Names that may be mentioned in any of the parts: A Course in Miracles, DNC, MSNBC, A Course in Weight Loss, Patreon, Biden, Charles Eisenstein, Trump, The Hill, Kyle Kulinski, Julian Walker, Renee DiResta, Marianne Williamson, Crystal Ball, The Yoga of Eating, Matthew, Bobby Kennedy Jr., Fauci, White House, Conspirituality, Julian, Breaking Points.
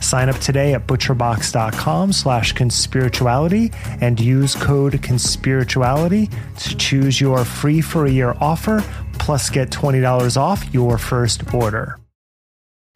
Sign up today at butcherbox.com/conspirituality and use code conspirituality to choose your free for a year offer, plus get $20 off your first order.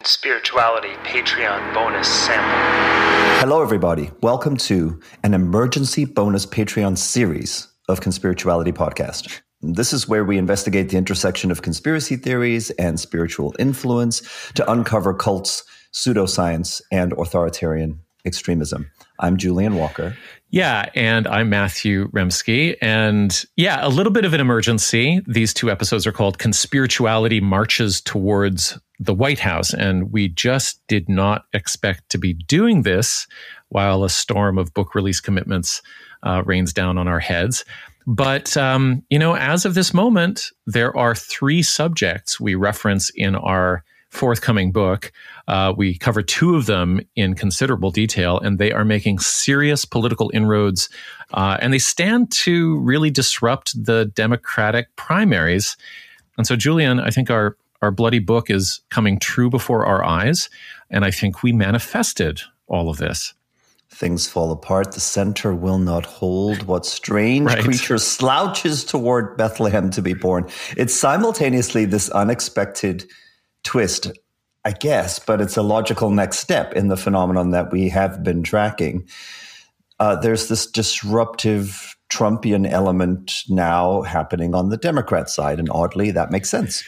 Spirituality Patreon bonus sample. Hello everybody. Welcome to an emergency bonus Patreon series of Conspirituality podcast. This is where we investigate the intersection of conspiracy theories and spiritual influence to uncover cults, pseudoscience, and authoritarian extremism. I'm Julian Walker. Yeah, and I'm Matthew Remsky. And yeah, a little bit of an emergency. These two episodes are called Conspirituality Marches Towards the White House. And we just did not expect to be doing this while a storm of book release commitments rains down on our heads. But, you know, as of this moment, there are three subjects we reference in our forthcoming book. We cover two of them in considerable detail, and they are making serious political inroads, and they stand to really disrupt the Democratic primaries. And so, Julian, I think our bloody book is coming true before our eyes, and I think we manifested all of this. Things fall apart. The center will not hold. What strange creature slouches toward Bethlehem to be born? It's simultaneously this unexpected twist, I guess, but it's a logical next step in the phenomenon that we have been tracking. There's this disruptive Trumpian element now happening on the Democrat side, and oddly, that makes sense.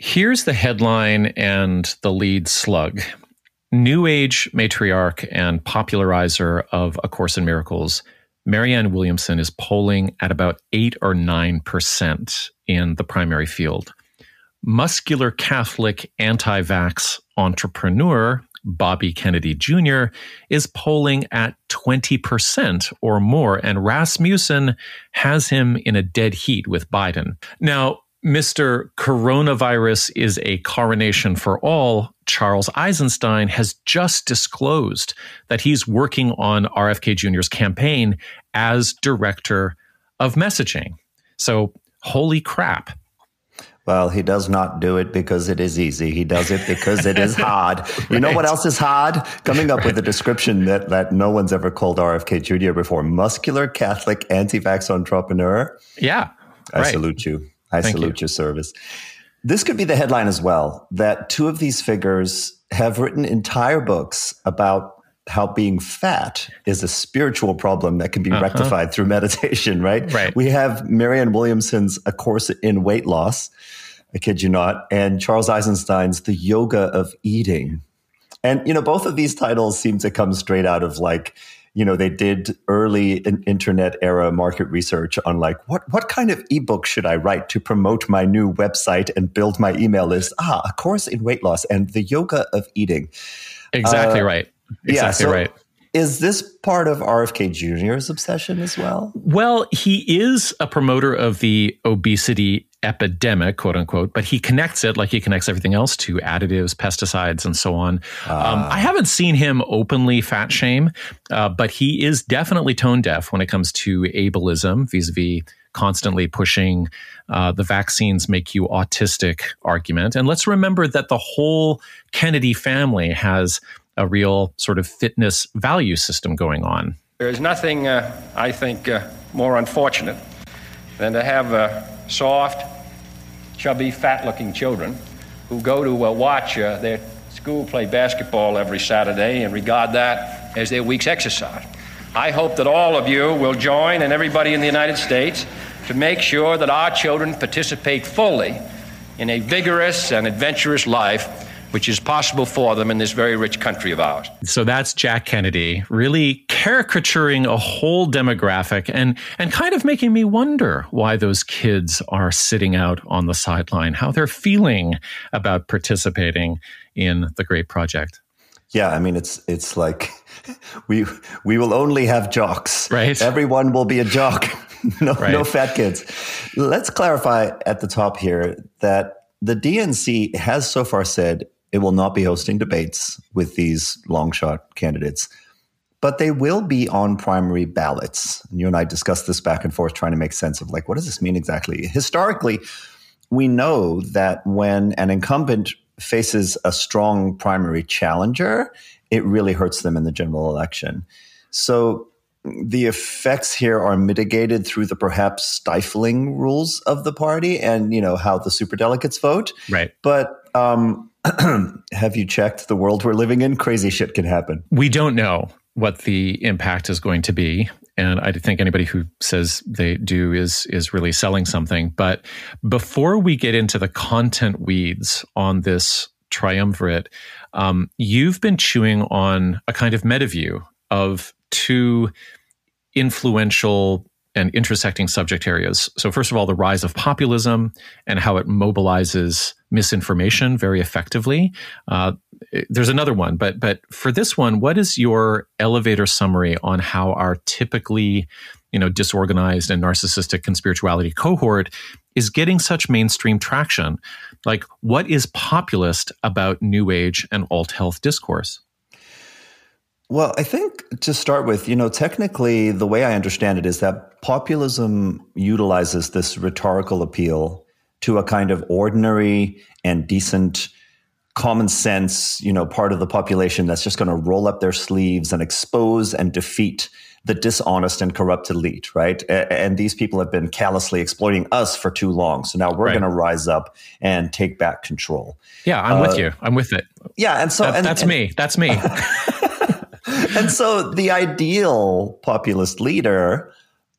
Here's the headline and the lead slug. New Age matriarch and popularizer of A Course in Miracles, Marianne Williamson, is polling at about 8 or 9% in the primary field. Muscular Catholic anti-vax entrepreneur Bobby Kennedy Jr. is polling at 20% or more, and Rasmussen has him in a dead heat with Biden. Now, Mr. Coronavirus is a coronation for all. Charles Eisenstein has just disclosed that he's working on RFK Jr.'s campaign as director of messaging. So, holy crap. Well, he does not do it because it is easy. He does it because it is hard. You know what else is hard? Coming up with a description that no one's ever called RFK Jr. before. Muscular Catholic anti-vax entrepreneur. Yeah. I salute you. I salute your service. This could be the headline as well, that two of these figures have written entire books about how being fat is a spiritual problem that can be rectified through meditation, right? We have Marianne Williamson's A Course in Weight Loss, I kid you not, and Charles Eisenstein's The Yoga of Eating. And, you know, both of these titles seem to come straight out of, like, you know, they did early internet era market research on, like, what kind of ebook should I write to promote my new website and build my email list? A Course in Weight Loss and The Yoga of Eating. Exactly right. Exactly right. Is this part of RFK Jr.'s obsession as well? Well, he is a promoter of the obesity epidemic, quote unquote, but he connects it, like he connects everything else, to additives, pesticides, and so on. I haven't seen him openly fat shame, but he is definitely tone deaf when it comes to ableism, vis-a-vis constantly pushing the vaccines make you autistic argument. And let's remember that the whole Kennedy family has a real sort of fitness value system going on. There is nothing, I think, more unfortunate than to have soft, chubby, fat-looking children who go to watch their school, play basketball every Saturday, and regard that as their week's exercise. I hope that all of you will join, and everybody in the United States, to make sure that our children participate fully in a vigorous and adventurous life, which is possible for them in this very rich country of ours. So that's Jack Kennedy really caricaturing a whole demographic and kind of making me wonder why those kids are sitting out on the sideline, how they're feeling about participating in the great project. Yeah, I mean, it's like we will only have jocks. Right. Everyone will be a jock. No fat kids. Let's clarify at the top here that the DNC has so far said it will not be hosting debates with these long shot candidates, but they will be on primary ballots. And you and I discussed this back and forth, trying to make sense of like, what does this mean exactly? Historically, we know that when an incumbent faces a strong primary challenger, it really hurts them in the general election. So the effects here are mitigated through the perhaps stifling rules of the party and, you know, how the superdelegates vote. Right. But have you checked the world we're living in? Crazy shit can happen. We don't know what the impact is going to be. And I think anybody who says they do is really selling something. But before we get into the content weeds on this triumvirate, you've been chewing on a kind of meta view of two influential and intersecting subject areas. So first of all, the rise of populism and how it mobilizes misinformation very effectively. There's another one, but for this one, what is your elevator summary on how our typically, disorganized and narcissistic conspirituality cohort is getting such mainstream traction? Like, what is populist about New Age and alt-health discourse? Well, I think to start with, technically, the way I understand it is that populism utilizes this rhetorical appeal to a kind of ordinary and decent common sense, part of the population that's just going to roll up their sleeves and expose and defeat the dishonest and corrupt elite, right? And these people have been callously exploiting us for too long. So now we're going to rise up and take back control. Yeah, I'm with you. I'm with it. Yeah. And so that's me. And so the ideal populist leader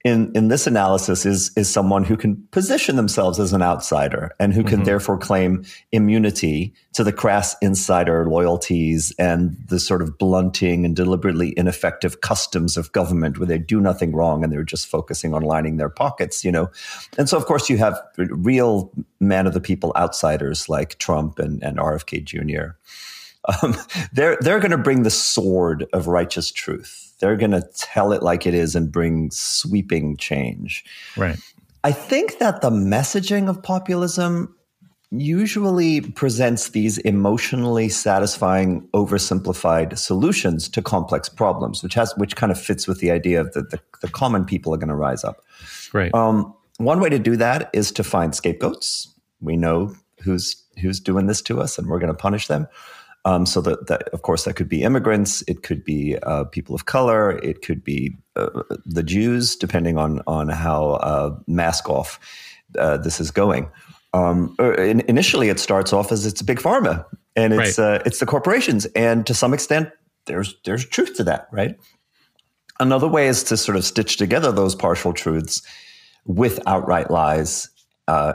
in this analysis is someone who can position themselves as an outsider and who can therefore claim immunity to the crass insider loyalties and the sort of blunting and deliberately ineffective customs of government where they do nothing wrong and they're just focusing on lining their pockets, And so, of course, you have real man of the people outsiders like Trump and RFK Jr. They're going to bring the sword of righteous truth. They're going to tell it like it is and bring sweeping change. Right. I think that the messaging of populism usually presents these emotionally satisfying, oversimplified solutions to complex problems, which kind of fits with the idea of that the common people are going to rise up. Right. One way to do that is to find scapegoats. We know who's doing this to us, and we're going to punish them. So that, of course, that could be immigrants, it could be people of color, it could be the Jews, depending on how mask off this is going. Initially, it starts off as it's big pharma, and it's the corporations, and to some extent, there's truth to that, right? Another way is to sort of stitch together those partial truths with outright lies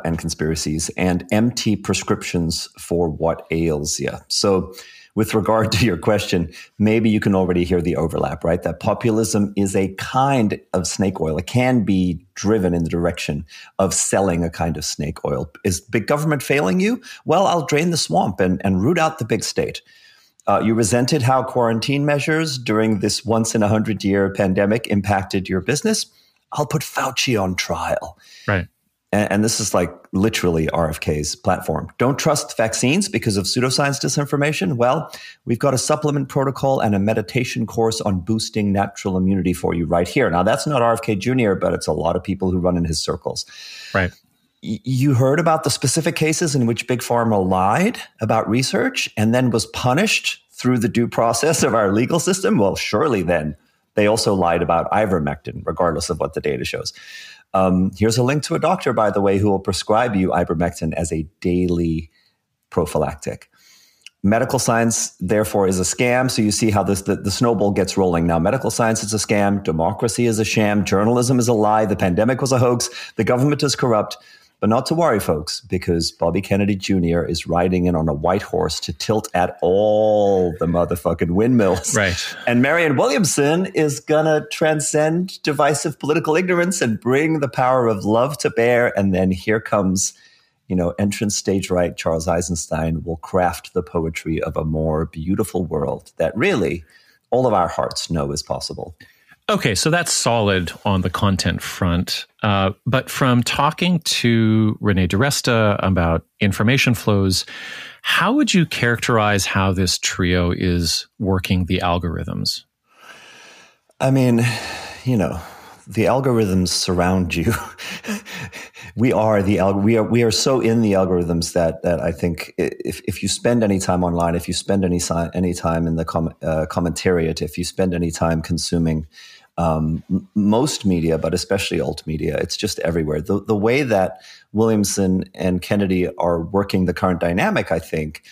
and conspiracies and empty prescriptions for what ails you. So with regard to your question, maybe you can already hear the overlap, right? That populism is a kind of snake oil. It can be driven in the direction of selling a kind of snake oil. Is big government failing you? Well, I'll drain the swamp and root out the big state. You resented how quarantine measures during this once-in-a-100-year pandemic impacted your business? I'll put Fauci on trial. Right. And this is like literally RFK's platform. Don't trust vaccines because of pseudoscience disinformation. Well, we've got a supplement protocol and a meditation course on boosting natural immunity for you right here. Now, that's not RFK Jr., but it's a lot of people who run in his circles. Right. You heard about the specific cases in which Big Pharma lied about research and then was punished through the due process of our legal system? Well, surely then they also lied about ivermectin, regardless of what the data shows. Here's a link to a doctor, by the way, who will prescribe you ivermectin as a daily prophylactic. Medical science, therefore, is a scam. So you see how the snowball gets rolling. Now, medical science is a scam. Democracy is a sham. Journalism is a lie. The pandemic was a hoax. The government is corrupt. But not to worry, folks, because Bobby Kennedy Jr. is riding in on a white horse to tilt at all the motherfucking windmills. Right. And Marianne Williamson is going to transcend divisive political ignorance and bring the power of love to bear. And then here comes, you know, entrance stage right, Charles Eisenstein will craft the poetry of a more beautiful world that really all of our hearts know is possible. Okay, so that's solid on the content front. But from talking to Renee DiResta about information flows, how would you characterize how this trio is working the algorithms? I mean, you know, the algorithms surround you. We are so in the algorithms that I think if you spend any time online, if you spend any time in the commentariat, if you spend any time consuming most media, but especially alt media, it's just everywhere. The way that Williamson and Kennedy are working the current dynamic, I think,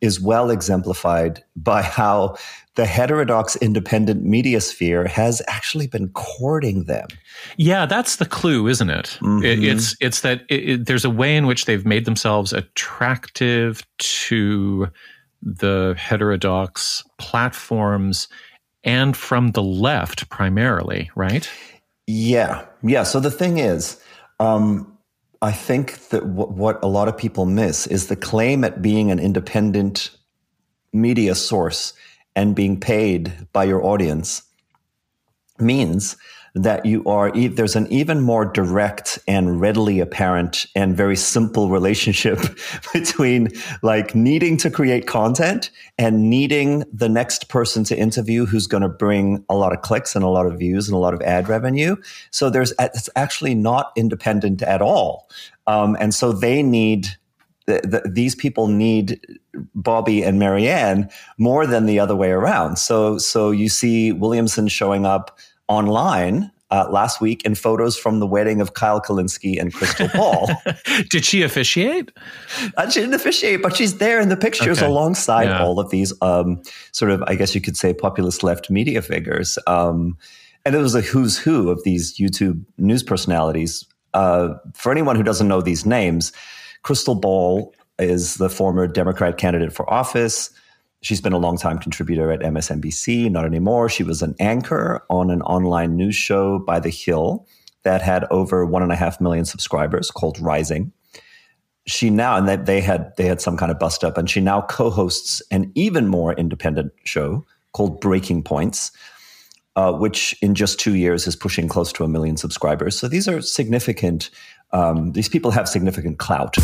is well exemplified by how the heterodox independent media sphere has actually been courting them. Yeah, that's the clue, isn't it? Mm-hmm. It's that there's a way in which they've made themselves attractive to the heterodox platforms and from the left primarily, right? Yeah. So the thing is, I think that what a lot of people miss is the claim at being an independent media source and being paid by your audience means that you are, there's an even more direct and readily apparent and very simple relationship between like needing to create content and needing the next person to interview who's going to bring a lot of clicks and a lot of views and a lot of ad revenue. So it's actually not independent at all. And so they need, these people need Bobby and Marianne more than the other way around. So you see Williamson showing up online last week in photos from the wedding of Kyle Kulinski and Crystal Ball. Did she officiate? She didn't officiate, but she's there in the pictures alongside all of these sort of, I guess you could say, populist left media figures. And it was a who's who of these YouTube news personalities. For anyone who doesn't know these names, Crystal Ball is the former Democrat candidate for office. She's been a longtime contributor at MSNBC, not anymore. She was an anchor on an online news show by The Hill that had over 1.5 million subscribers called Rising. She now, and they had some kind of bust up, and she now co-hosts an even more independent show called Breaking Points, which in just 2 years is pushing close to 1 million subscribers. So these people have significant clout.